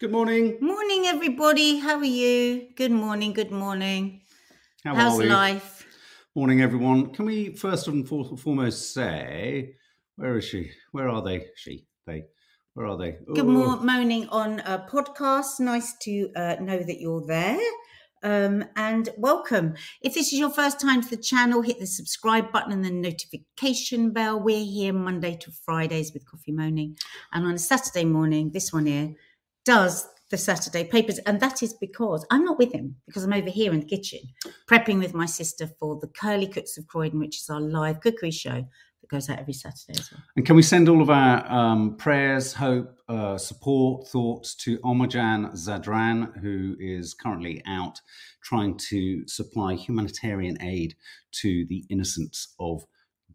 Good morning. Morning, everybody. How are you? Good morning. Good morning. How's life? Morning, everyone. Can we first and foremost say, where is she? Where are they? She, they, where are they? Ooh. Good morning on a podcast. Nice to know that you're there. And welcome. If this is your first time to the channel, hit the subscribe button and the notification bell. We're here Monday to Fridays with Coffee Moaning. And on a Saturday morning, this one here does the Saturday papers. And that is because I'm not with him, because I'm over here in the kitchen prepping with my sister for the Curly Cooks of Croydon, which is our live cookery show that goes out every Saturday as well. And can we send all of our prayers, hope, support, thoughts to Omarjan Zadran, who is currently out trying to supply humanitarian aid to the innocents of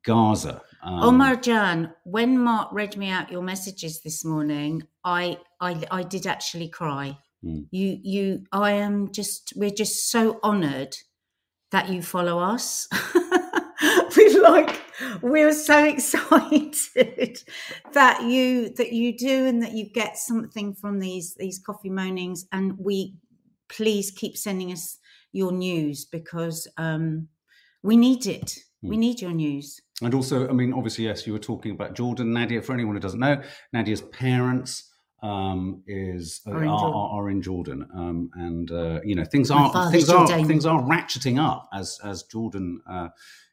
Gaza. Omarjan, when Mark read me out your messages this morning, I did actually cry. Mm. We're just so honoured that you follow us. We're so excited that you do, and that you get something from these Coffee Moanings. And we please keep sending us your news, because we need it. Mm. We need your news. And also, I mean, obviously, yes, you were talking about Jordan. Nadia, for anyone who doesn't know, Nadia's parents are in Jordan, you know, things are ratcheting up as Jordan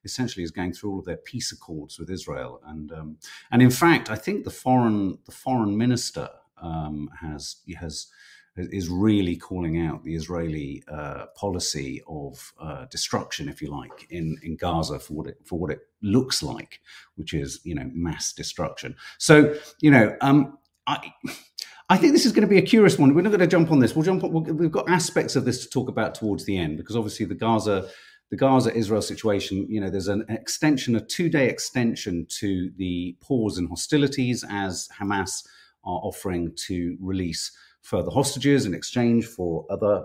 essentially is going through all of their peace accords with Israel, and in fact, I think the foreign minister is really calling out the Israeli policy of destruction, if you like, in Gaza for what it looks like, which is, you know, mass destruction. So, you know, I think this is going to be a curious one. We're not going to jump on this. We've got aspects of this to talk about towards the end, because obviously the Gaza-Israel situation, you know, there's a 2-day extension to the pause in hostilities as Hamas are offering to release further hostages in exchange for other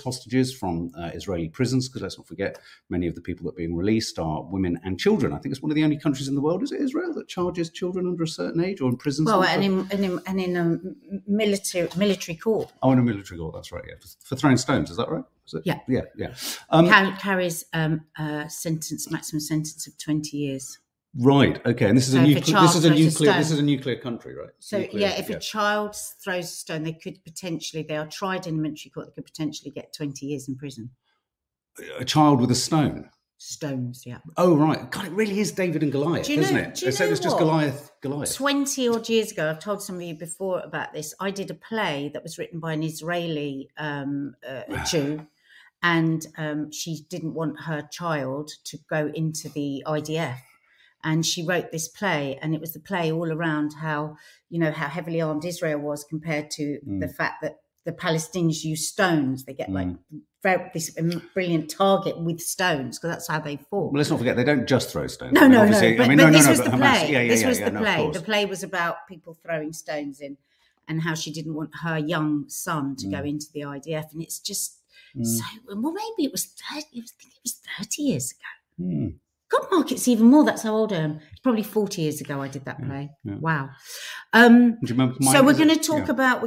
hostages from Israeli prisons, because let's not forget, many of the people that are being released are women and children. I think it's one of the only countries in the world, is it Israel, that charges children under a certain age or imprisons? Well, and in a military court. Oh, in a military court, that's right, yeah. For throwing stones, is that right? Is it? Yeah. Yeah, yeah. Carries a maximum sentence of 20 years. Right. Okay. And this is a nuclear country, right? So nuclear, yeah, if a child throws a stone, they are tried in a military court. They could potentially get 20 years in prison. A child with a stone. Stones, yeah. Oh right, God, it really is David and Goliath, isn't it? They said it's just Goliath. 20-odd years ago, I've told some of you before about this. I did a play that was written by an Israeli Jew. And she didn't want her child to go into the IDF. And she wrote this play, and it was the play all around how heavily armed Israel was compared to the fact that the Palestinians use stones. They get like this brilliant target with stones, because that's how they fought. Well, let's not forget, they don't just throw stones. This was the play. The play was about people throwing stones in, and how she didn't want her young son to go into the IDF. And it's just so. Well, maybe it was 30 years ago. Mm. God, Mark, it's even more. That's how old I am. It's probably 40 years ago I did that play. Yeah, yeah. Wow. Do you remember mine, so we're going to talk about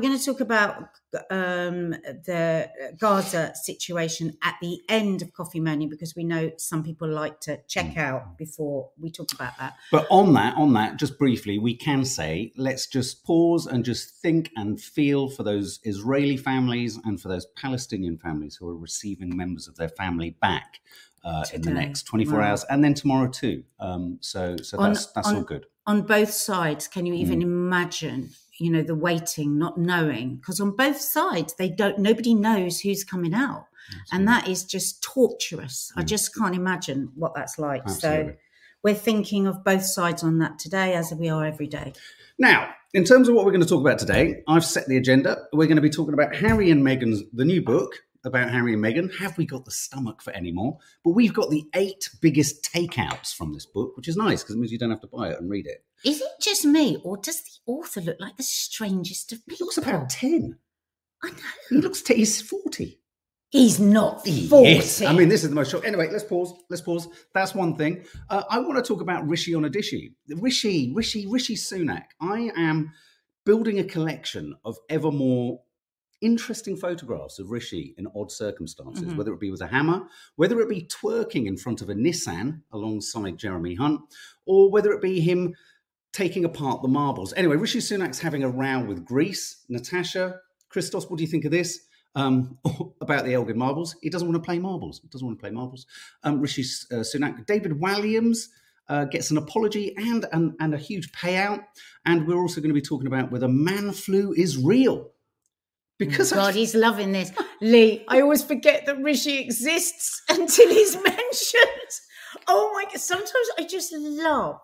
the Gaza situation at the end of Coffee Moaning, because we know some people like to check out before we talk about that. But on that, just briefly, we can say, let's just pause and just think and feel for those Israeli families and for those Palestinian families who are receiving members of their family back. In the next 24 hours, and then tomorrow too. So that's all good. On both sides, can you even imagine, you know, the waiting, not knowing? Because on both sides, nobody knows who's coming out. Absolutely. And that is just torturous. I just can't imagine what that's like. Absolutely. So we're thinking of both sides on that today, as we are every day. Now, in terms of what we're going to talk about today, I've set the agenda. We're going to be talking about Harry and Meghan's, the new book, about Harry and Meghan. Have we got the stomach for any more? But we've got the 8 biggest takeouts from this book, which is nice, because it means you don't have to buy it and read it. Is it just me, or does the author look like the strangest of people? He looks about 10. I know. He looks, he's 40. He's not 40. Yes. I mean, this is the most shock. Anyway, let's pause. That's one thing. I want to talk about Rishi on a dishy. Rishi Sunak. I am building a collection of ever more interesting photographs of Rishi in odd circumstances, mm-hmm. whether it be with a hammer, whether it be twerking in front of a Nissan alongside Jeremy Hunt, or whether it be him taking apart the marbles. Anyway, Rishi Sunak's having a row with Greece. Natasha, Christos, what do you think of this? About the Elgin Marbles. He doesn't want to play marbles. Rishi Sunak. David Walliams gets an apology and a huge payout. And we're also going to be talking about whether man flu is real. Because God, he's loving this. Lee, I always forget that Rishi exists until he's mentioned. Oh my God. Sometimes I just love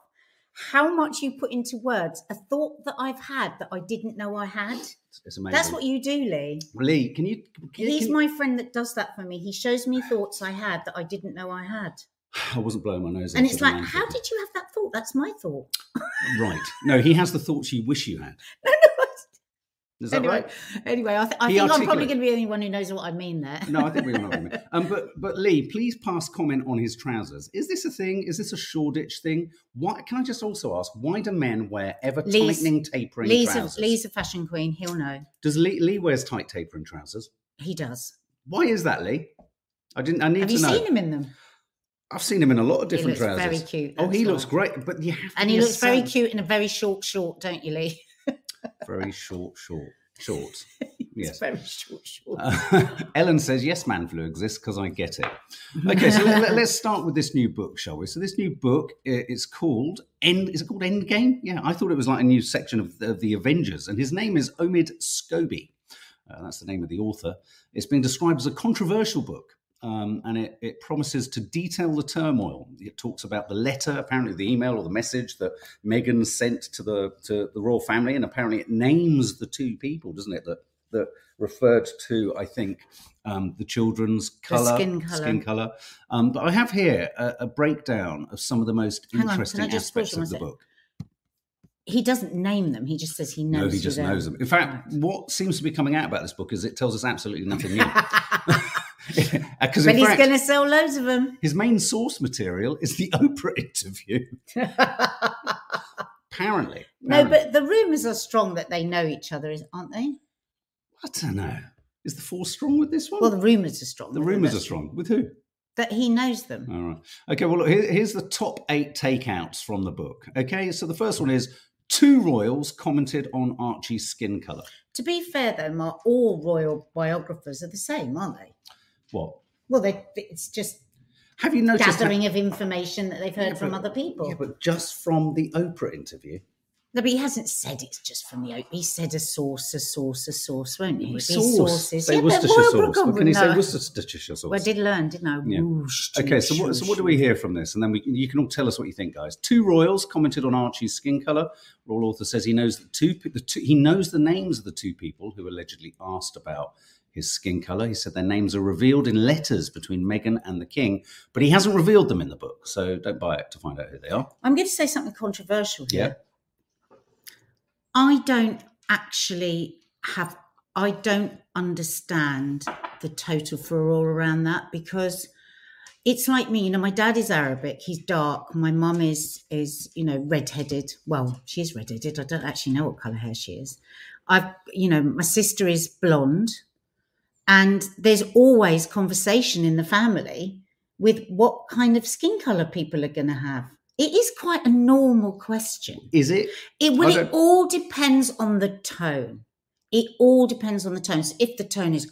how much you put into words a thought that I've had that I didn't know I had. It's amazing. That's what you do, Lee. Lee, can you... He's my friend that does that for me. He shows me thoughts I had that I didn't know I had. I wasn't blowing my nose. And it's like, how did you have that thought? That's my thought. Right. No, he has the thoughts you wish you had. No. Is that right? Anyway, I think I'm probably going to be the only one who knows what I mean there. No, I think we all know what I mean. But Lee, please pass comment on his trousers. Is this a thing? Is this a Shoreditch thing? Why? Can I just also ask, why do men wear ever-tightening, tapering trousers? Lee's a fashion queen. He'll know. Does Lee wears tight tapering trousers? He does. Why is that, Lee? I need to know. Have you seen him in them? I've seen him in a lot of different trousers. He looks very cute. Oh, he looks great. But you have to and he looks very cute in a very short, don't you, Lee? Very short. Yes, very short. Ellen says, yes, man flu exists because I get it. Okay, so let's start with this new book, shall we? So this new book is called Endgame? Yeah, I thought it was like a new section of the Avengers. And his name is Omid Scobie. That's the name of the author. It's been described as a controversial book. And it promises to detail the turmoil. It talks about the letter, apparently the email or the message that Meghan sent to the royal family, and apparently it names the two people, doesn't it? That referred to, I think, the children's colour, skin colour. But I have here a breakdown of some of the most interesting aspects of the book. He doesn't name them. He just says he knows them. No, he just knows them. In fact, what seems to be coming out about this book is it tells us absolutely nothing new. Because but he's going to sell loads of them. His main source material is the Oprah interview. Apparently. No, but the rumours are strong that they know each other, aren't they? I don't know. Is the force strong with this one? Well, the rumours are strong. The rumours are strong. With who? That he knows them. All right. Okay, well, look, here's the top 8 takeouts from the book. Okay, so the first one is... 2 royals commented on Archie's skin colour. To be fair, though, Mark, all royal biographers are the same, aren't they? What? Well, it's just have you noticed gathering of information that they've heard from other people. Yeah, but just from the Oprah interview. No, but he hasn't said it's just from the Oprah. He said a source, won't he? Sources. Say yeah, Worcestershire sauce. Well, can he say Worcestershire sauce? Well, I did learn, didn't I? Yeah. Okay, so what do we hear from this? And then you can all tell us what you think, guys. 2 royals commented on Archie's skin colour. Royal author says he knows he knows the names of the 2 people who allegedly asked about his skin colour. He said their names are revealed in letters between Meghan and the King, but he hasn't revealed them in the book, so don't buy it to find out who they are. I'm going to say something controversial here. Yeah. I don't understand the total furore around that because it's like me, you know, my dad is Arabic, he's dark. My mum is you know, redheaded. Well, she is redheaded. I don't actually know what colour hair she is. My sister is blonde, and there's always conversation in the family with what kind of skin colour people are going to have. It is quite a normal question. Is it? It all depends on the tone. It all depends on the tone. So if the tone is,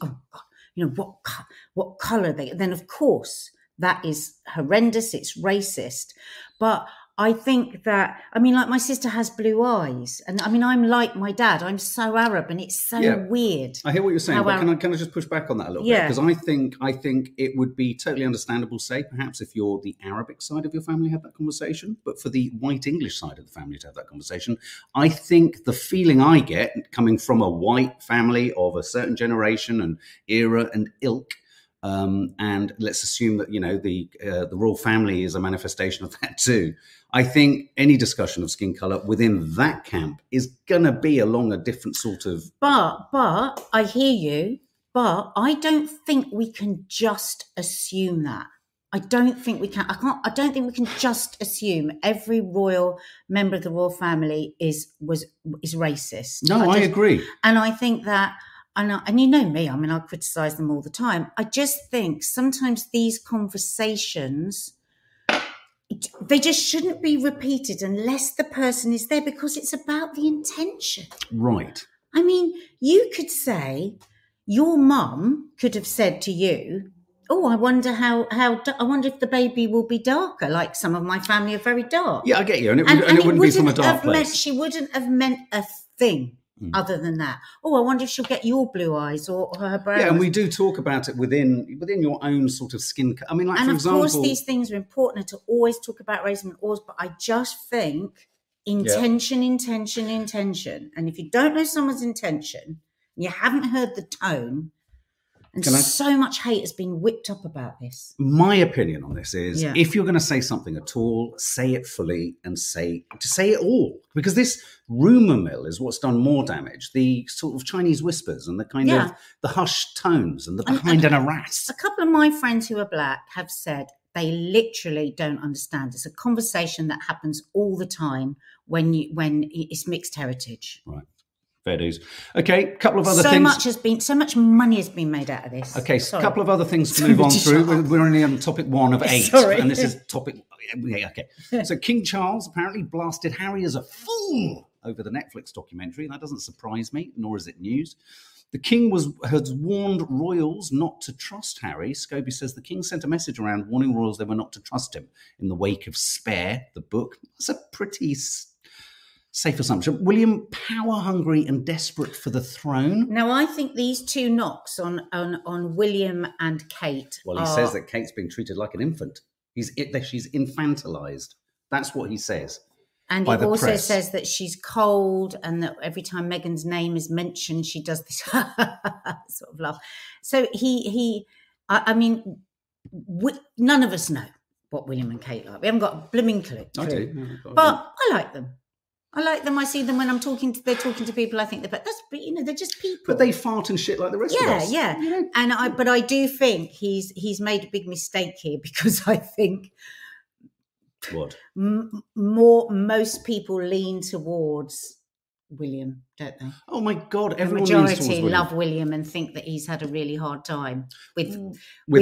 what colour they, then of course that is horrendous. It's racist. But I think that, like my sister has blue eyes. And I'm like my dad. I'm so Arab and it's so weird. I hear what you're saying, but can I just push back on that a little bit? Because I think it would be totally understandable, say, perhaps if you're the Arabic side of your family had that conversation, but for the white English side of the family to have that conversation, I think the feeling I get coming from a white family of a certain generation and era and ilk, and let's assume that, the royal family is a manifestation of that too. I think any discussion of skin colour within that camp is going to be along a different sort of... But I hear you, but I don't think we can just assume that. I don't think we can just assume every royal member of the royal family is racist. No, I agree. And I think that, and you know me, I mean, I criticise them all the time. I just think sometimes these conversations, they just shouldn't be repeated unless the person is there, because it's about the intention. Right. I mean, you could say, your mum could have said to you, oh, I wonder how I wonder if the baby will be darker, like some of my family are very dark. Yeah, I get you. And it wouldn't be from a dark place. She wouldn't have meant a thing other than that. Oh, I wonder if she'll get your blue eyes or her brown. Yeah, and we do talk about it within your own sort of skin. I mean, like, and for example... And of course, these things are important to always talk about race and ores, but I just think intention. And if you don't know someone's intention, you haven't heard the tone... so much hate has been whipped up about this. My opinion on this is, if you're going to say something at all, say it fully and say it all. Because this rumour mill is what's done more damage. The sort of Chinese whispers and the kind of the hushed tones and the behind and a rat. A couple of my friends who are black have said they literally don't understand. It's a conversation that happens all the time when it's mixed heritage. Right. Fair dues. Okay, a couple of other things. So much money has been made out of this. Okay, a couple of other things to move on through. We're only on topic one of 8, and this is topic... Okay. So King Charles apparently blasted Harry as a fool over the Netflix documentary. That doesn't surprise me, nor is it news. The King had warned royals not to trust Harry. Scobie says the King sent a message around warning royals they were not to trust him in the wake of Spare, the book. That's a pretty... safe assumption. William, power-hungry and desperate for the throne. Now, I think these two knocks on William and Kate. Well, he says that Kate's being treated like an infant. She's infantilized. That's what he says. And he also says that she's cold and that every time Meghan's name is mentioned, she does this sort of laugh. So none of us know what William and Kate are. We haven't got a blooming clue. I do. No, but I like them. I like them. I see them when I'm they're talking to people. I think they're just people. But they fart and shit like the rest of us. Yeah, yeah. And I do think he's made a big mistake here, because I think most people lean towards William, don't they? Oh my God! Everyone, the majority, love William and think that he's had a really hard time with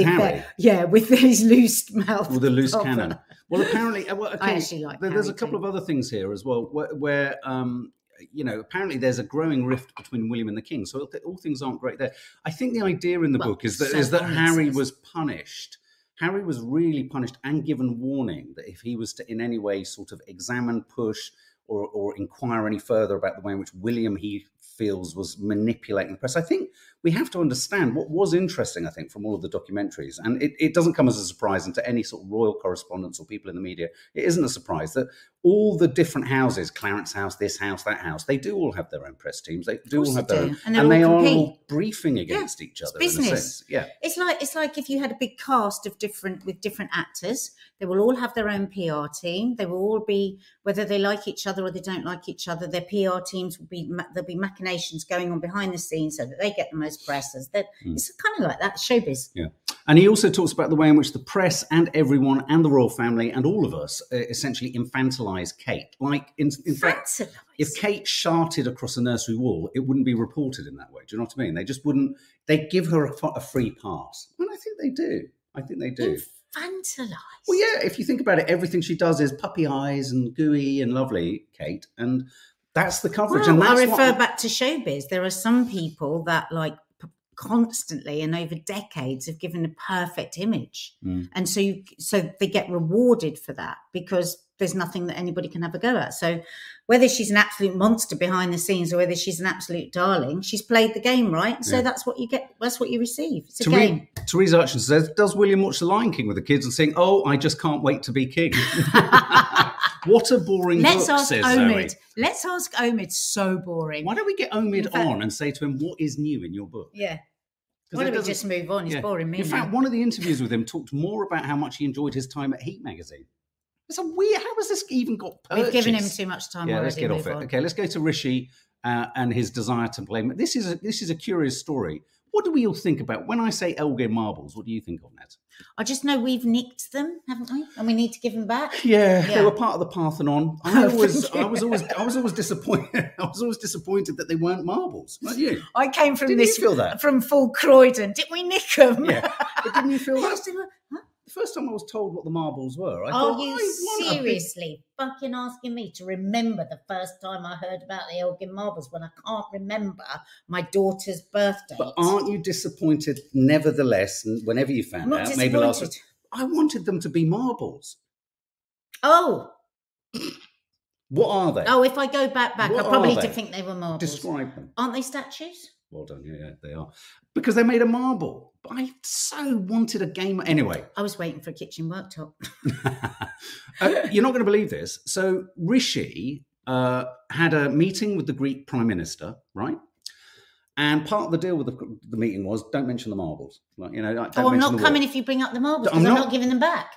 Harry. With his loose mouth, with a loose cannon. Well, apparently, I actually like. There's a couple of other things here as well, where apparently there's a growing rift between William and the King. So all things aren't great there. I think the idea in the book is that Harry was punished. Harry was really punished and given warning that if he was to in any way sort of examine, push, or inquire any further about the way in which William, he feels, was manipulating the press. I think we have to understand what was interesting, I think, from all of the documentaries, and it doesn't come as a surprise, and to any sort of royal correspondents or people in the media, it isn't a surprise that all the different houses, Clarence House, this house, that house, they do all have their own press teams. They do all have their own, and they are all briefing against each other. It's business. In a sense. Yeah. It's like if you had a big cast of different actors, they will all have their own PR team. They will all be, whether they like each other or they don't like each other, their PR teams there'll be machinations going on behind the scenes so that they get the most presses. It's kind of like that, showbiz. Yeah. And he also talks about the way in which the press and everyone and the royal family and all of us essentially infantilize Kate. Like, in fact, if Kate sharted across a nursery wall, it wouldn't be reported in that way. Do you know what I mean? They just wouldn't. They give her a free pass. And I think they do. Infantilized. Well, yeah, if you think about it, everything she does is puppy eyes and gooey and lovely, Kate. And that's the coverage. Well, and that's back to showbiz. There are some people that, like, constantly and over decades have given the perfect image. And so they get rewarded for that, because there's nothing that anybody can have a go at. So whether she's an absolute monster behind the scenes or whether she's an absolute darling, she's played the game, right? So that's what you get. That's what you receive. It's a game. Teresa Hutchinson says, does William watch The Lion King with the kids and sing, oh, I just can't wait to be king? What a boring book, says Omid. Zoe. Let's ask Omid. So boring. Why don't we get Omid on and say to him, what is new in your book? Yeah. Why don't we just move on? He's boring me. In fact, one of the interviews with him talked more about how much he enjoyed his time at Heat magazine. It's a weird... How has this even got purchased? We've given him too much time. Yeah, let's get off it. Okay, let's go to Rishi and his desire to blame. This is a curious story. What do we all think about? When I say Elgin Marbles, what do you think of that? I just know we've nicked them, haven't we? And we need to give them back. Yeah. They were part of the Parthenon. I was always disappointed. I was always disappointed that they weren't marbles. Weren't you? I came from from full Croydon. Didn't we nick them? Yeah. But didn't you feel that? The first time I was told what the marbles were, I thought, are you seriously fucking asking me to remember the first time I heard about the Elgin Marbles when I can't remember my daughter's birthday? But aren't you disappointed, nevertheless, whenever you found out, maybe last week? I wanted them to be marbles. Oh. What are they? Oh, if I go back, I probably did think they were marbles. Describe them. Aren't they statues? Well done, yeah, they are. Because they made a marble. But I so wanted a game. Anyway. I was waiting for a kitchen worktop. You're not going to believe this. So Rishi had a meeting with the Greek Prime Minister, right? And part of the deal with the meeting was, don't mention the marbles. Like, you know, I'm not coming if you bring up the marbles, because I'm not giving them back.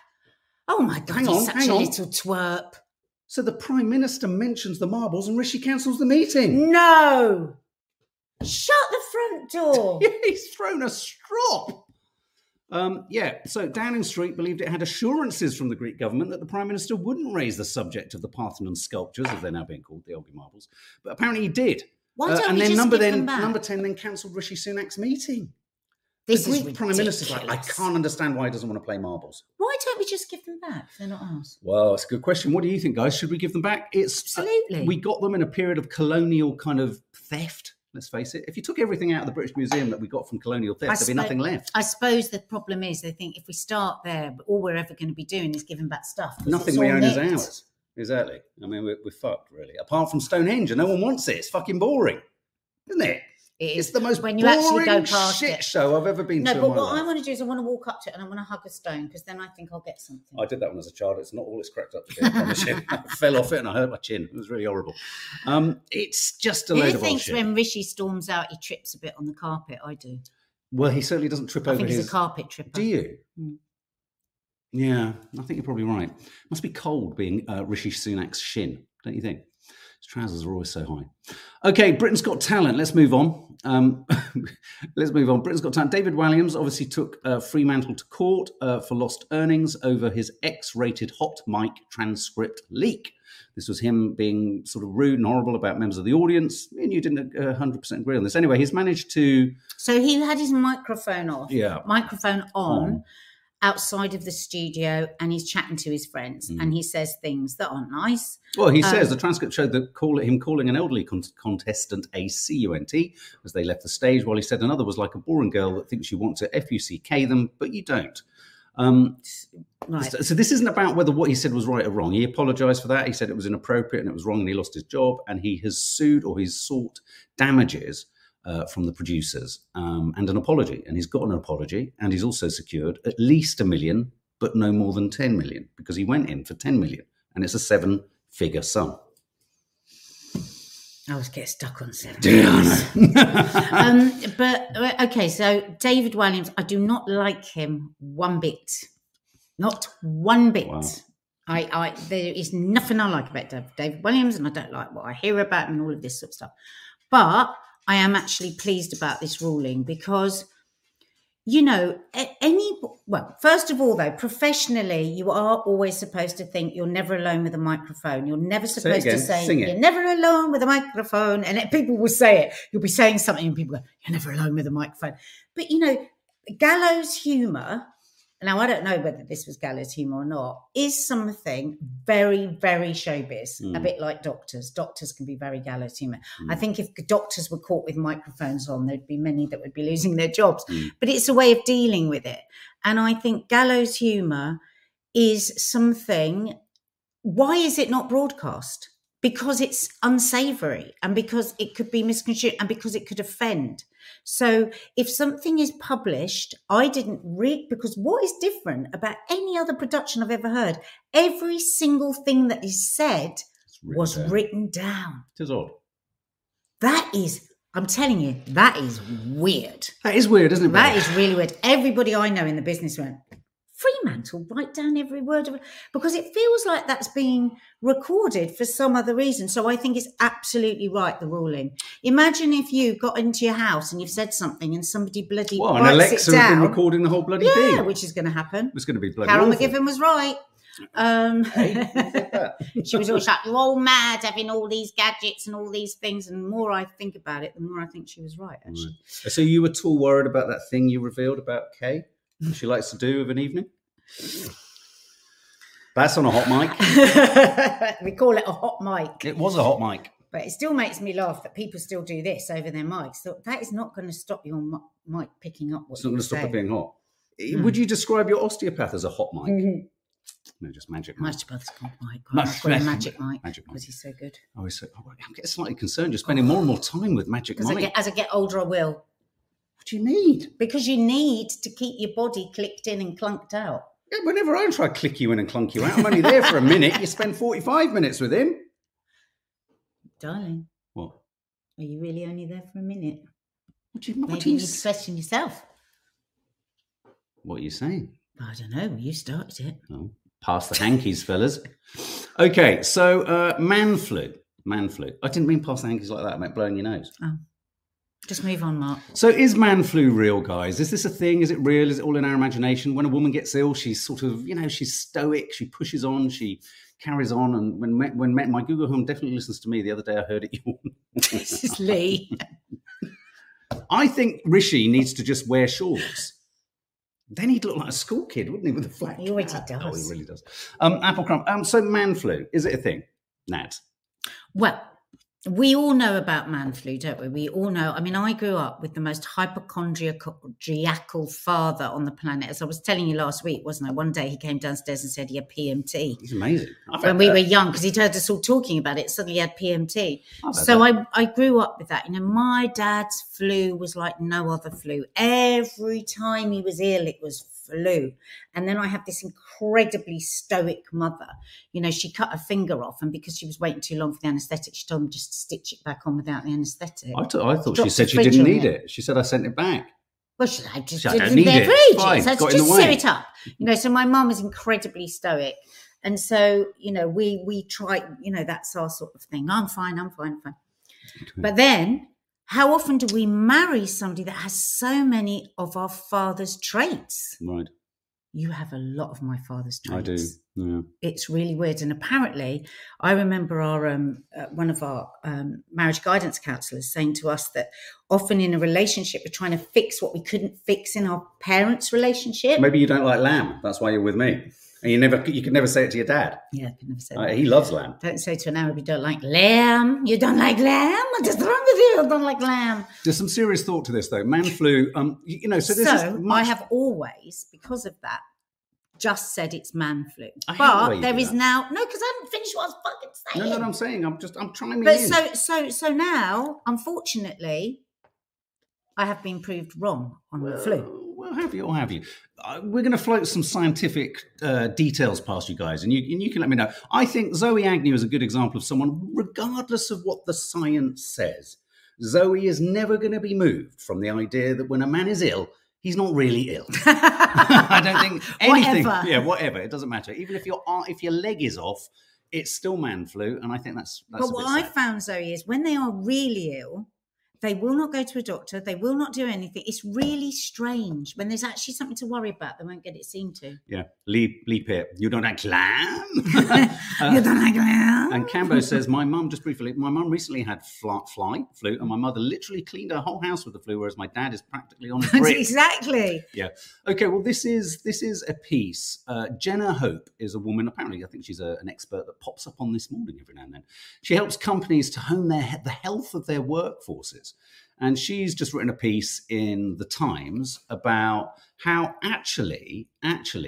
Oh, my God, he's such a little twerp. So the Prime Minister mentions the marbles and Rishi cancels the meeting. No! Shut the front door. He's thrown a strop. So Downing Street believed it had assurances from the Greek government that the Prime Minister wouldn't raise the subject of the Parthenon sculptures, as they're now being called, the Elgin Marbles. But apparently he did. Why don't we just give them back? Number 10 then cancelled Rishi Sunak's meeting. The Greek Prime Minister's like, I can't understand why he doesn't want to play marbles. Why don't we just give them back if they're not ours? Well, it's a good question. What do you think, guys? Should we give them back? Absolutely. We got them in a period of colonial kind of theft. Let's face it, if you took everything out of the British Museum that we got from colonial theft, there'd be nothing left. I suppose the problem is they think if we start there, all we're ever going to be doing is giving back stuff. Nothing we own is ours. Exactly. I mean, we're fucked, really. Apart from Stonehenge, and no one wants it. It's fucking boring, isn't it? It's the most when you boring actually go past shit show I've ever been to. No, but what I want to do is I want to walk up to it and I want to hug a stone because then I think I'll get something. I did that when I was a child. It's not all it's cracked up to be, I promise you. I fell off it and I hurt my chin. It was really horrible. It's just a load of bullshit. Who thinks when Rishi storms out, he trips a bit on the carpet? I do. Well, he certainly doesn't trip over his... I think he's a carpet tripper. Do you? Mm. Yeah, I think you're probably right. It must be cold being Rishi Sunak's shin, don't you think? His trousers are always so high. Okay, Britain's Got Talent. Let's move on. Britain's Got Talent. David Walliams obviously took Fremantle to court for lost earnings over his X-rated hot mic transcript leak. This was him being sort of rude and horrible about members of the audience. Me and you didn't 100% agree on this. Anyway, he's managed to... So he had his microphone off. Yeah. Microphone on. Outside of the studio, and he's chatting to his friends and he says things that aren't nice. Well, he says the transcript showed that him calling an elderly contestant a cunt as they left the stage, while he said another was like a boring girl that thinks you want to fuck them, but you don't. Right. So this isn't about whether what he said was right or wrong. He apologised for that. He said it was inappropriate and it was wrong and he lost his job, and he has sought damages from the producers and an apology. And he's got an apology, and he's also secured at least $1 million, but no more than 10 million, because he went in for 10 million and it's a 7-figure sum. I always get stuck on 7. So David Walliams, I do not like him one bit. Not one bit. Wow. I there is nothing I like about David Walliams, and I don't like what I hear about him and all of this sort of stuff. But I am actually pleased about this ruling because, you know, first of all, though, professionally, you are always supposed to think you're never alone with a microphone. You're never supposed to say, you're never alone with a microphone. And people will say it. You'll be saying something and people go, you're never alone with a microphone. But, you know, gallows humour, now I don't know whether this was gallows humour or not, is something very, very showbiz, a bit like doctors. Doctors can be very gallows humour. I think if doctors were caught with microphones on, there'd be many that would be losing their jobs. But it's a way of dealing with it. And I think gallows humour is something, why is it not broadcast? Because it's unsavoury, and because it could be misconstrued, and because it could offend. So if something is published, I didn't read, because what is different about any other production I've ever heard? Every single thing that is said was written down. It is odd. That is, I'm telling you, that is weird. That is weird, isn't it? That is really weird. Everybody I know in the business went, Fremantle, write down every word of it, because it feels like that's been recorded for some other reason. So I think it's absolutely right, the ruling. Imagine if you got into your house and you've said something and somebody bloody writes Alexa it down. Has been recording the whole bloody thing. Yeah, which is going to happen. It's going to be bloody Carol awful. McGiffin was right. She was all like, you're all mad having all these gadgets and all these things, and the more I think about it, the more I think she was right, actually. Right. So you were at all worried about that thing you revealed about Kay, what she likes to do of an evening? That's on a hot mic. We call it a hot mic. It was a hot mic. But it still makes me laugh that people still do this over their mics. So that is not going to stop your mic picking up what you're saying. It's not going to stop it being hot. Mm. Would you describe your osteopath as a hot mic? Mm-hmm. No, just magic mic. Magic mic. Magic mic. Because he's so good. Oh, he's so. Oh, I'm getting slightly concerned. You're spending more and more time with magic mic. As I get older, I will. What do you need? Because you need to keep your body clicked in and clunked out. Yeah, whenever I try to click you in and clunk you out, I'm only there for a minute. You spend 45 minutes with him. Darling. What? Are you really only there for a minute? Maybe you're stressing yourself. What are you saying? I don't know. You started it. Oh, pass the hankies, fellas. Okay, so man flu. Man flu. I didn't mean pass the hankies like that. I meant blowing your nose. Oh. Just move on, Mark. So is man flu real, guys? Is this a thing? Is it real? Is it all in our imagination? When a woman gets ill, she's sort of, you know, she's stoic. She pushes on. She carries on. And when my Google Home definitely listens to me. The other day I heard it yawn. This is Lee. I think Rishi needs to just wear shorts. Then he'd look like a school kid, wouldn't he, with a flat cap? He already does. Oh, he really does. Apple crumb. So man flu, is it a thing, Nat? Well, we all know about man flu, don't we? We all know. I mean, I grew up with the most hypochondriacal father on the planet. As I was telling you last week, wasn't I? One day he came downstairs and said he had PMT. He's amazing. When we were young, because he'd heard us all talking about it, suddenly he had PMT. So I grew up with that. You know, my dad's flu was like no other flu. Every time he was ill, it was flu. And then I had this incredibly stoic mother. You know, she cut her finger off, and because she was waiting too long for the anaesthetic, she told me just to stitch it back on without the anaesthetic. I thought she said she didn't need it. She said I sent it back. Well, I just didn't need it. I just sew it up. You know, so my mum was incredibly stoic. And so, you know, we try, you know, that's our sort of thing. I'm fine. But then how often do we marry somebody that has so many of our father's traits? Right. You have a lot of my father's traits. I do, yeah. It's really weird. And apparently, I remember our one of our marriage guidance counsellors saying to us that often in a relationship, we're trying to fix what we couldn't fix in our parents' relationship. Maybe you don't like lamb. That's why you're with me. And you could never say it to your dad. Yeah, I could never say that. He loves lamb. Don't say to an Arab, you don't like lamb. You don't like lamb? What is wrong with you? I don't like lamb. There's some serious thought to this, though. Man flu, you know, so this is... So I have always, because of that, just said it's man flu. But there is now... No, because I haven't finished what I was fucking saying. No, I'm saying. I'm trying to... But so now, unfortunately, I have been proved wrong on the flu. Well, have you? We're going to float some scientific details past you guys, and you can let me know. I think Zoe Agnew is a good example of someone, regardless of what the science says, Zoe is never going to be moved from the idea that when a man is ill, he's not really ill. I don't think anything. Whatever. Yeah, whatever. It doesn't matter. Even if your leg is off, it's still man flu, and I think that's. But what I found, Zoe, is when they are really ill, they will not go to a doctor. They will not do anything. It's really strange. When there's actually something to worry about, they won't get it seen to. Yeah. Leap it. You don't like lamb? You don't like lamb? And Cambo says, my mum recently had flu, and my mother literally cleaned her whole house with the flu, whereas my dad is practically on a brick. Exactly. Yeah. Okay, well, this is a piece. Jenna Hope is a woman, apparently, I think she's an expert that pops up on This Morning every now and then. She helps companies to hone the health of their workforces. And she's just written a piece in The Times about how she hasn't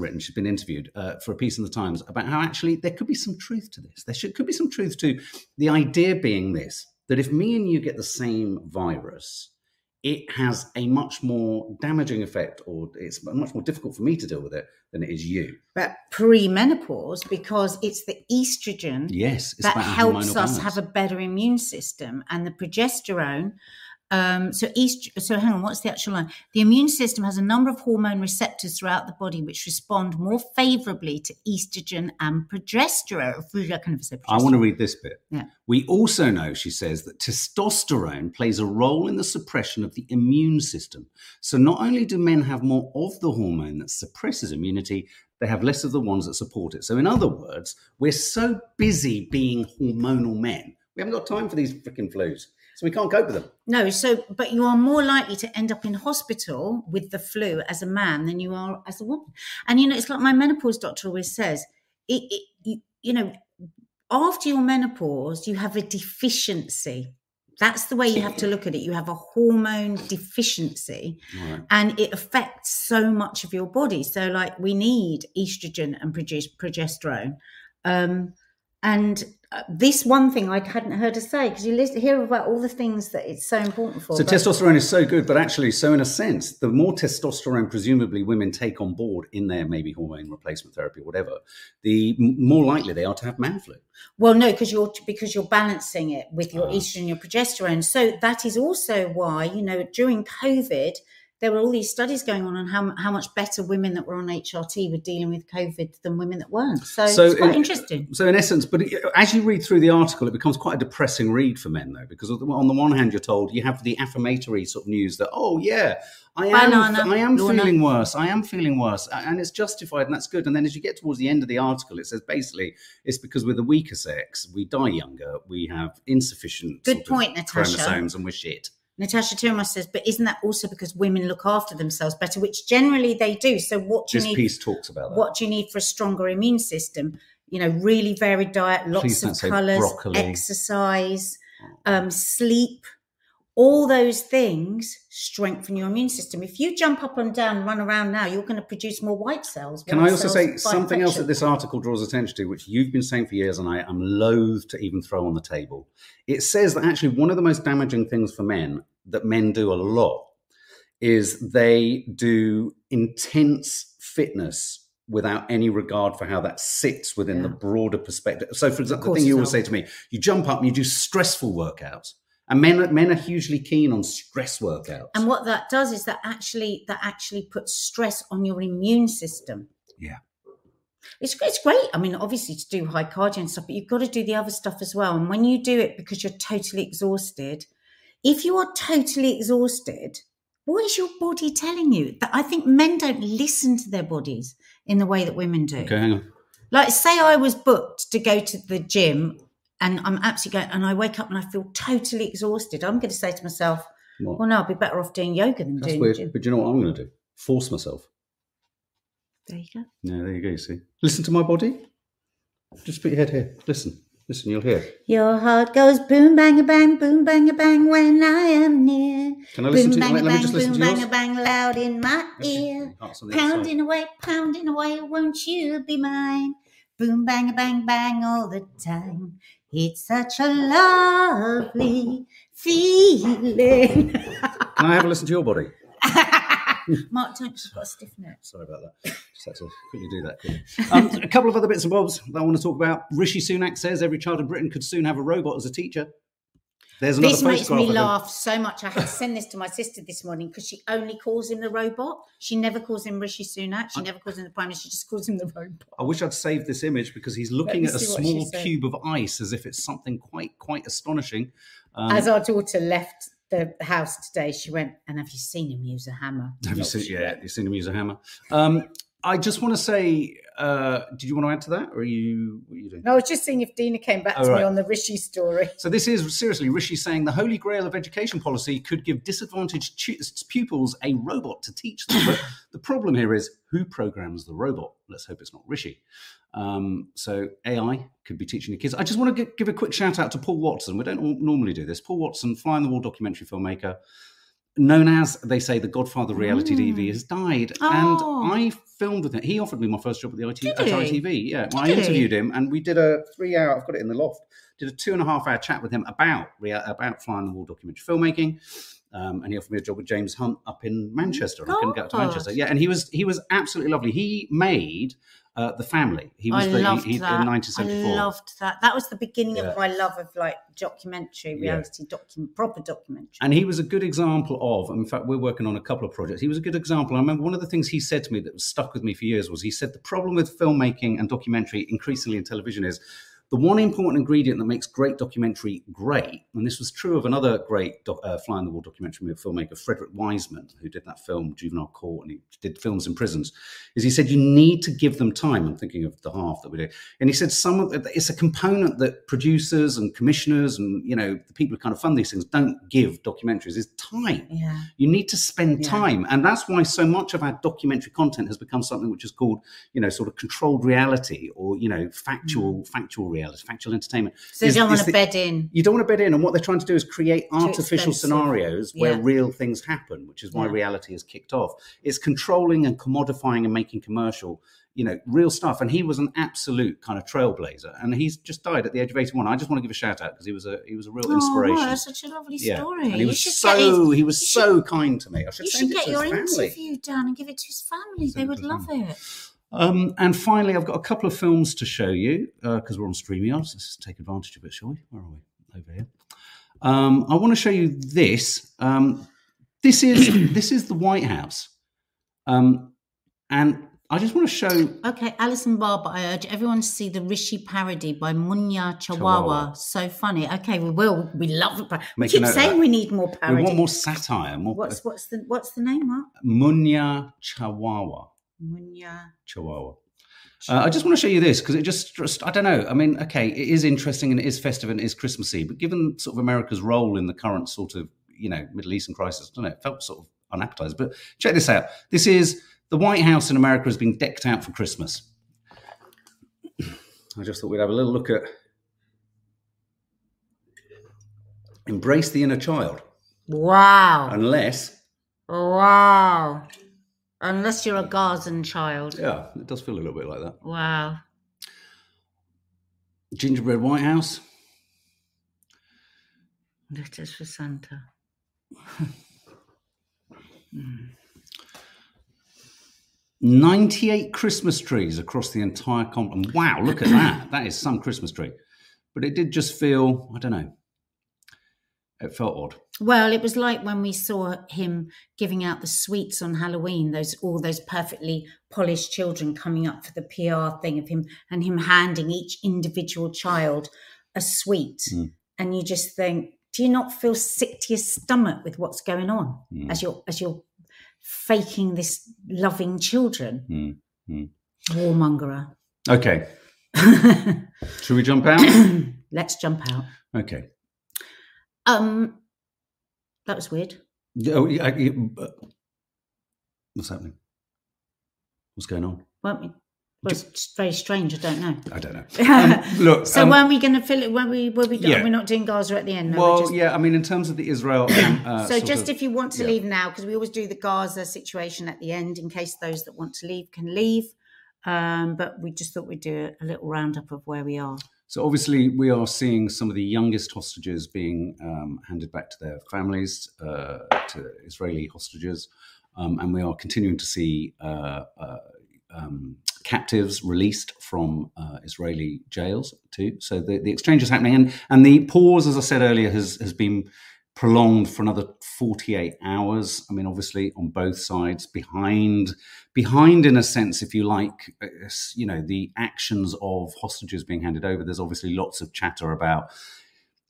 written, she's been interviewed for a piece in The Times about how actually there could be some truth to this. Could be some truth to the idea being this, that if me and you get the same virus, it has a much more damaging effect, or it's much more difficult for me to deal with it than it is you. But pre-menopause, because it's the estrogen that helps us have a better immune system, and the progesterone So hang on, what's the actual line? The immune system has a number of hormone receptors throughout the body which respond more favorably to estrogen and progesterone. I want to read this bit. Yeah. We also know, she says, that testosterone plays a role in the suppression of the immune system. So not only do men have more of the hormone that suppresses immunity, they have less of the ones that support it. So in other words, we're so busy being hormonal men, we haven't got time for these freaking flus. So we can't cope with them. No, but you are more likely to end up in hospital with the flu as a man than you are as a woman. And, you know, it's like my menopause doctor always says, you know, after your menopause, you have a deficiency. That's the way you have to look at it. You have a hormone deficiency, right, and it affects so much of your body. So, like, we need estrogen and progesterone. And this one thing I hadn't heard her say, because you hear about all the things that it's so important for. So testosterone is so good, but actually, so in a sense, the more testosterone presumably women take on board in their maybe hormone replacement therapy or whatever, the more likely they are to have man flu. Well, no, because you're balancing it with your estrogen and your progesterone. So that is also why, you know, during COVID, there were all these studies going on how much better women that were on HRT were dealing with COVID than women that weren't. So it's quite interesting. So in essence, but as you read through the article, it becomes quite a depressing read for men, though, because on the one hand, you're told you have the affirmatory sort of news that, oh, yeah, I am feeling worse. And it's justified and that's good. And then as you get towards the end of the article, it says basically it's because we're the weaker sex, we die younger, we have insufficient chromosomes and we're shit. Natasha Tiramos says, but isn't that also because women look after themselves better, which generally they do? So what do you need? This piece talks about that. What do you need for a stronger immune system? You know, really varied diet, lots of colours, exercise, sleep. All those things strengthen your immune system. If you jump up and down, run around now, you're going to produce more white cells. Can I also say something else that this article draws attention to, which you've been saying for years and I am loath to even throw on the table? It says that actually one of the most damaging things for men that men do a lot is they do intense fitness without any regard for how that sits within the broader perspective. So, for example, the thing you always say to me, you jump up and you do stressful workouts. And men are hugely keen on stress workouts. And what that does is that actually puts stress on your immune system. Yeah. It's great. I mean, obviously to do high cardio and stuff, but you've got to do the other stuff as well. And when you do it because you're totally exhausted, if you are totally exhausted, what is your body telling you? That I think men don't listen to their bodies in the way that women do. Okay, hang on. Like, say I was booked to go to the gym, and I'm absolutely going, and I wake up and I feel totally exhausted. I'm going to say to myself, well, no, I'll be better off doing yoga than doing the gym. But do you know what I'm going to do? Force myself. There you go. Yeah, there you go, you see. Listen to my body. Just put your head here. Listen, you'll hear. Your heart goes boom, bang, a bang when I am near. Can I listen boom, to you? Boom, bang, a bang loud in my ear. Pounding away, pounding away, won't you be mine? Boom, bang, a bang, bang all the time. It's such a lovely feeling. Can I have a listen to your body? Mark, don't, you've got a stiff neck. Sorry about that. Just had to quickly do that. A couple of other bits and bobs that I want to talk about. Rishi Sunak says every child in Britain could soon have a robot as a teacher. This makes me laugh so much. I had to send this to my sister this morning because she only calls him the robot. She never calls him Rishi Sunak. She never calls him the Prime Minister. She just calls him the robot. I wish I'd saved this image because he's looking at a small cube of ice as if it's something quite astonishing. As our daughter left the house today, she went, and have you seen him use a hammer? Have you seen him use a hammer? I just want to say, did you want to add to that? Or what are you doing? No, I was just seeing if Dina came back to me on the Rishi story. So this is, seriously, Rishi saying the holy grail of education policy could give disadvantaged pupils a robot to teach them. But the problem here is who programs the robot? Let's hope it's not Rishi. So AI could be teaching the kids. I just want to give a quick shout out to Paul Watson. We don't normally do this. Paul Watson, Fly on the Wall documentary filmmaker, known as, they say, the Godfather of reality TV, has died. Oh. And I filmed with him. He offered me my first job at ITV. Yeah, I interviewed him and we did a 3-hour, I've got it in the loft, did a 2.5-hour chat with him about Fly on the Wall documentary filmmaking. And he offered me a job with James Hunt up in Manchester. And I couldn't get up to Manchester. Yeah, and he was absolutely lovely. He made The Family. In 1974. I loved that. That was the beginning of my love of like documentary, reality, proper documentary. And he was a good example of, in fact, we're working on a couple of projects. He was a good example. I remember one of the things he said to me that was stuck with me for years was he said the problem with filmmaking and documentary increasingly in television is the one important ingredient that makes great documentary great, and this was true of another great Fly on the Wall documentary filmmaker, Frederick Wiseman, who did that film, Juvenile Court, and he did films in prisons, is he said, you need to give them time. I'm thinking of the half that we do. And he said, it's a component that producers and commissioners and, you know, the people who kind of fund these things don't give documentaries is time. Yeah. You need to spend time. And that's why so much of our documentary content has become something which is called, you know, sort of controlled reality or, you know, factual reality. Factual entertainment. So you don't want to bed in. You don't want to bed in. And what they're trying to do is create artificial scenarios where real things happen, which is why reality is kicked off. It's controlling and commodifying and making commercial, you know, real stuff. And he was an absolute kind of trailblazer. And he's just died at the age of 81. I just want to give a shout out because he was a real inspiration. Oh, that's such a lovely story. And he was so kind to me. I should send it to his family. You should get your interview done and give it to his family. They would love it. And finally, I've got a couple of films to show you because we're on StreamYard. So let's take advantage of it, shall we? Where are we? Over here. I want to show you this. This is the White House, and I just want to show. Okay, Alison Barber. I urge everyone to see the Rishi parody by Munya Chawawa. So funny. Okay, we will. We love it. We keep saying we need more parody. We want more satire. More. What's the name, Mark? Munya Chawawa. Munya Chawawa. I just want to show you this because it just, I don't know. I mean, okay, it is interesting and it is festive and it is Christmassy, but given sort of America's role in the current sort of, you know, Middle Eastern crisis, I don't know, it felt sort of unappetizing. But check this out. This is the White House in America has been decked out for Christmas. I just thought we'd have a little look at embrace the inner child. Wow. Unless you're a Gazan child. Yeah, it does feel a little bit like that. Wow. Gingerbread White House. Letters for Santa. Mm. 98 Christmas trees across the entire continent. Wow, look at that. That is some Christmas tree. But it did just feel, I don't know. It felt odd. Well, it was like when we saw him giving out the sweets on Halloween, all those perfectly polished children coming up for the PR thing of him and him handing each individual child a sweet. Mm. And you just think, do you not feel sick to your stomach with what's going on as you're faking this loving children? Mm. Mm. Warmongerer. Okay. Should we jump out? Let's jump out. Okay. That was weird. Oh, what's happening? What's going on? It's very strange. I don't know. Look. So weren't we going to fill it? Were we not doing Gaza at the end? No, I mean, in terms of the Israel. So just if you want to leave now, because we always do the Gaza situation at the end, in case those that want to leave can leave. But we just thought we'd do a little roundup of where we are. So obviously we are seeing some of the youngest hostages being handed back to their families, to Israeli hostages, and we are continuing to see captives released from Israeli jails too. So the exchange is happening, and the pause, as I said earlier, has been prolonged for another 48 hours. I mean, obviously on both sides, behind in a sense, if you like, you know, the actions of hostages being handed over. There's obviously lots of chatter about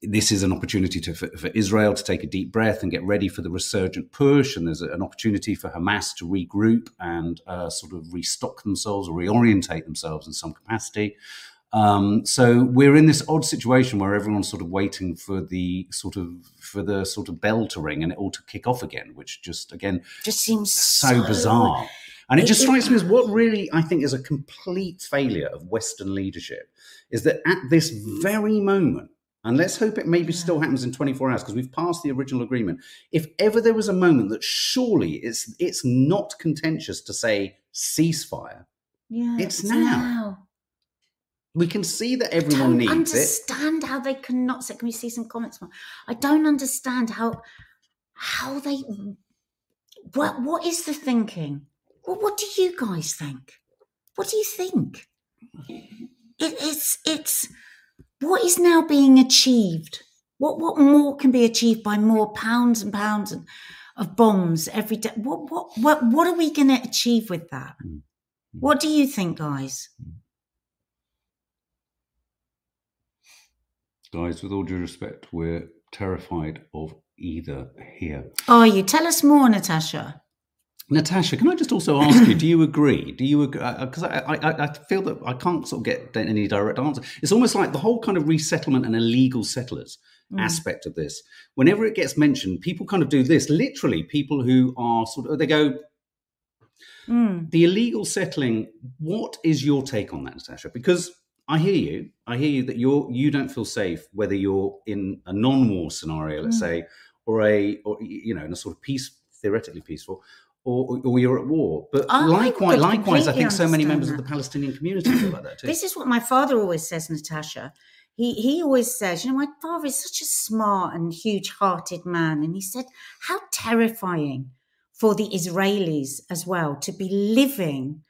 this is an opportunity for Israel to take a deep breath and get ready for the resurgent push. And there's an opportunity for Hamas to regroup and sort of restock themselves or reorientate themselves in some capacity. So we're in this odd situation where everyone's sort of waiting for the bell to ring and it all to kick off again, which just seems so bizarre. And it just strikes me as what really I think is a complete failure of Western leadership is that at this very moment, and let's hope it maybe still happens in 24 hours because we've passed the original agreement. If ever there was a moment that surely it's not contentious to say ceasefire, it's now. We can see that everyone needs it. I don't understand how they cannot say, can we see some comments? I don't understand how they, what is the thinking? What do you guys think? What do you think? It's what is now being achieved. What more can be achieved by more pounds and pounds of bombs every day? What are we going to achieve with that? What do you think, guys? Guys, with all due respect, we're terrified of either here. Oh, you tell us more, Natasha. Natasha, can I just also ask you, do you agree? Do you agree? Because I feel that I can't sort of get any direct answer. It's almost like the whole kind of resettlement and illegal settlers aspect of this. Whenever it gets mentioned, people kind of do this. Literally, people who are sort of, they go, the illegal settling, what is your take on that, Natasha? Because I hear you that you don't feel safe, whether you're in a non-war scenario, let's say, or you know, in a sort of peace, theoretically peaceful, or you're at war. But likewise, I think so many members of the Palestinian community feel like that too. This is what my father always says, Natasha. He always says, you know, my father is such a smart and huge-hearted man, and he said, how terrifying for the Israelis as well to be living,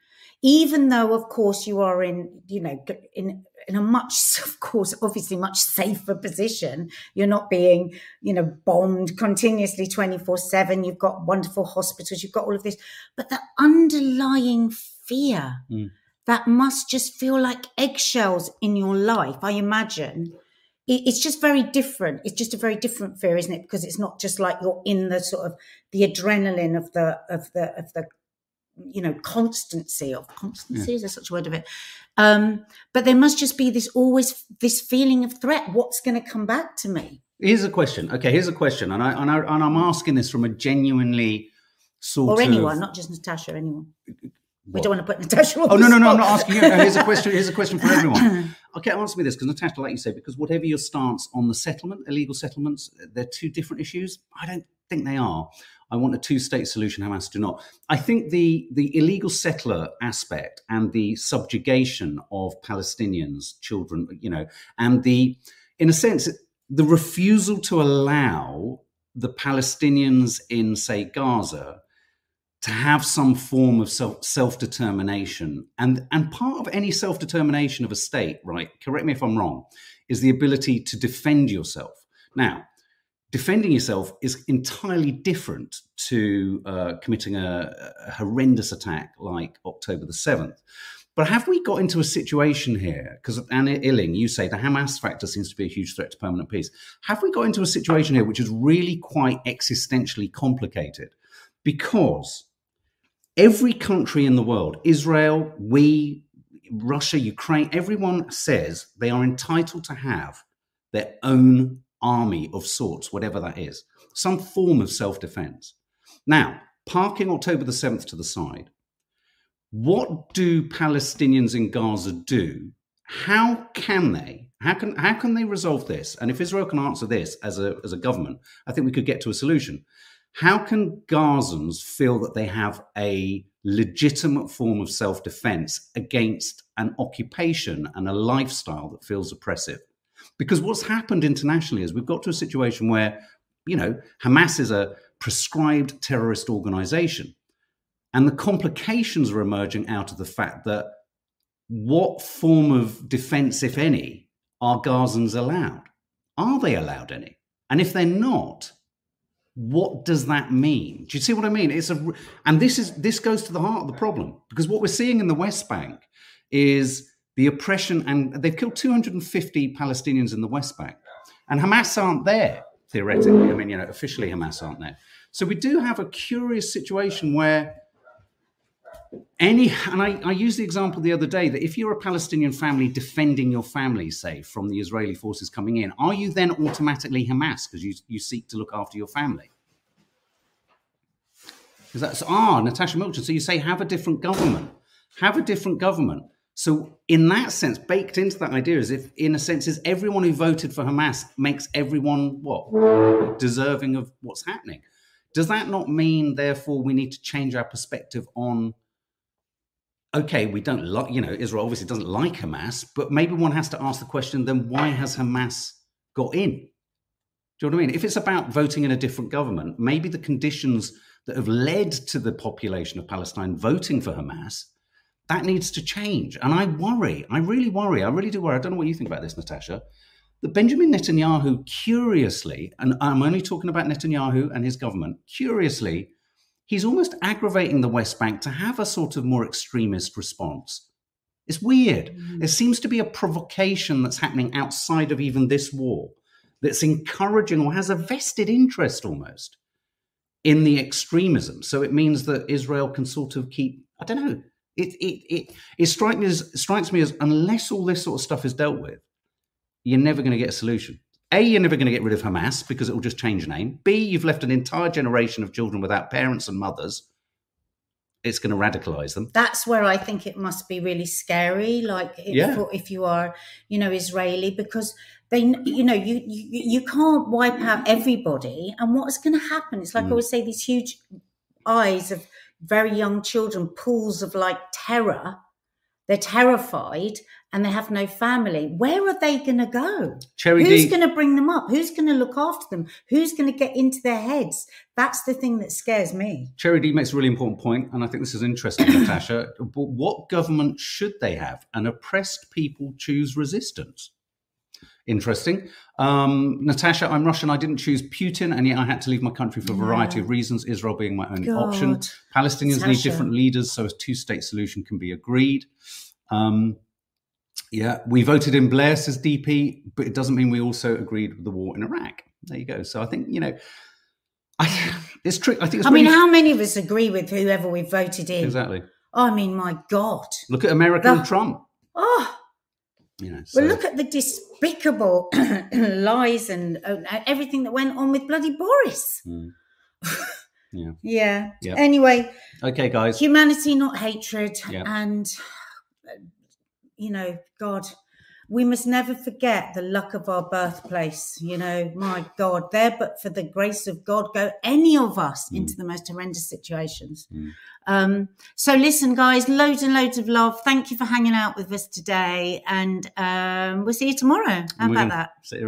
even though, of course, you are in a much, of course, obviously much safer position. You're not being, you know, bombed continuously 24/7. You've got wonderful hospitals. You've got all of this. But the underlying fear that must just feel like eggshells in your life, I imagine. It's just very different. It's just a very different fear, isn't it? Because it's not just like you're in the sort of the adrenaline of the you know, constancy, is there such a word of it? But there must just be this feeling of threat. What's going to come back to me? Here's a question. Okay, here's a question. And I'm asking this from a genuinely sort of... Or anyone, not just Natasha, anyone. What? We don't want to put Natasha on the spot. No, I'm not asking you. No, here's a question for everyone. Okay, answer me this, because Natasha, like you say, because whatever your stance on the settlement, illegal settlements, they're two different issues. I don't think they are. I want a two-state solution. Hamas do not. I think the illegal settler aspect and the subjugation of Palestinians, children, you know, and the, in a sense, the refusal to allow the Palestinians in, say, Gaza to have some form of self-determination. And part of any self-determination of a state, right, correct me if I'm wrong, is the ability to defend yourself. Now, defending yourself is entirely different to committing a horrendous attack like October the 7th. But have we got into a situation here, because Anna Illing, you say the Hamas factor seems to be a huge threat to permanent peace. Have we got into a situation here which is really quite existentially complicated? Because every country in the world, Israel, we, Russia, Ukraine, everyone says they are entitled to have their own army of sorts, whatever that is, some form of self-defense. Now, parking October the 7th to the side, what do Palestinians in Gaza do? How can they resolve this? And if Israel can answer this as a government, I think we could get to a solution. How can Gazans feel that they have a legitimate form of self-defense against an occupation and a lifestyle that feels oppressive? Because what's happened internationally is we've got to a situation where, you know, Hamas is a proscribed terrorist organization. And the complications are emerging out of the fact that what form of defense, if any, are Gazans allowed? Are they allowed any? And if they're not, what does that mean? Do you see what I mean? This goes to the heart of the problem, because what we're seeing in the West Bank is the oppression, and they've killed 250 Palestinians in the West Bank, and Hamas aren't there, theoretically. I mean, you know, officially Hamas aren't there. So we do have a curious situation where I used the example the other day that if you're a Palestinian family defending your family, say, from the Israeli forces coming in, are you then automatically Hamas because you seek to look after your family? Because that's, Natasha Milton, so you say have a different government. So in that sense, baked into that idea is if, in a sense, is everyone who voted for Hamas makes everyone, what, deserving of what's happening. Does that not mean, therefore, we need to change our perspective on, okay, we don't like, you know, Israel obviously doesn't like Hamas, but maybe one has to ask the question, then why has Hamas got in? Do you know what I mean? If it's about voting in a different government, maybe the conditions that have led to the population of Palestine voting for Hamas, That needs to change. And I worry, I really do worry. I don't know what you think about this, Natasha, that Benjamin Netanyahu curiously, and I'm only talking about Netanyahu and his government, curiously, he's almost aggravating the West Bank to have a sort of more extremist response. It's weird. Mm. There seems to be a provocation that's happening outside of even this war that's encouraging or has a vested interest almost in the extremism. So it means that Israel can sort of keep, I don't know, it strikes me as unless all this sort of stuff is dealt with, you're never going to get a solution. A, you're never going to get rid of Hamas because it will just change name. B, you've left an entire generation of children without parents and mothers. It's going to radicalize them. That's where I think it must be really scary, like if you are, you know, Israeli, because they, you know, you can't wipe out everybody. And what's going to happen? It's like I always say, these huge eyes of very young children, pools of like terror. They're terrified and they have no family. Where are they going to go? Who's going to bring them up? Who's going to look after them? Who's going to get into their heads? That's the thing that scares me. Cherry D makes a really important point, and I think this is interesting, Natasha. But what government should they have? And oppressed people choose resistance. Interesting. Natasha, I'm Russian. I didn't choose Putin, and yet I had to leave my country for a variety of reasons, Israel being my only option. Palestinians need different leaders so a two-state solution can be agreed. We voted in Blair, says DP, but it doesn't mean we also agreed with the war in Iraq. There you go. So I think, you know, it's true. I mean, how many of us agree with whoever we voted in? Exactly. I mean, my God. Look at America and Trump. Oh, you know, so. Well, look at the despicable lies and everything that went on with bloody Boris. Yeah. Anyway. Okay, guys. Humanity, not hatred. Yeah. And, you know, God, we must never forget the luck of our birthplace. You know, my God, there but for the grace of God go any of us into the most horrendous situations. So listen, guys, loads and loads of love. Thank you for hanging out with us today, and we'll see you tomorrow. How about that?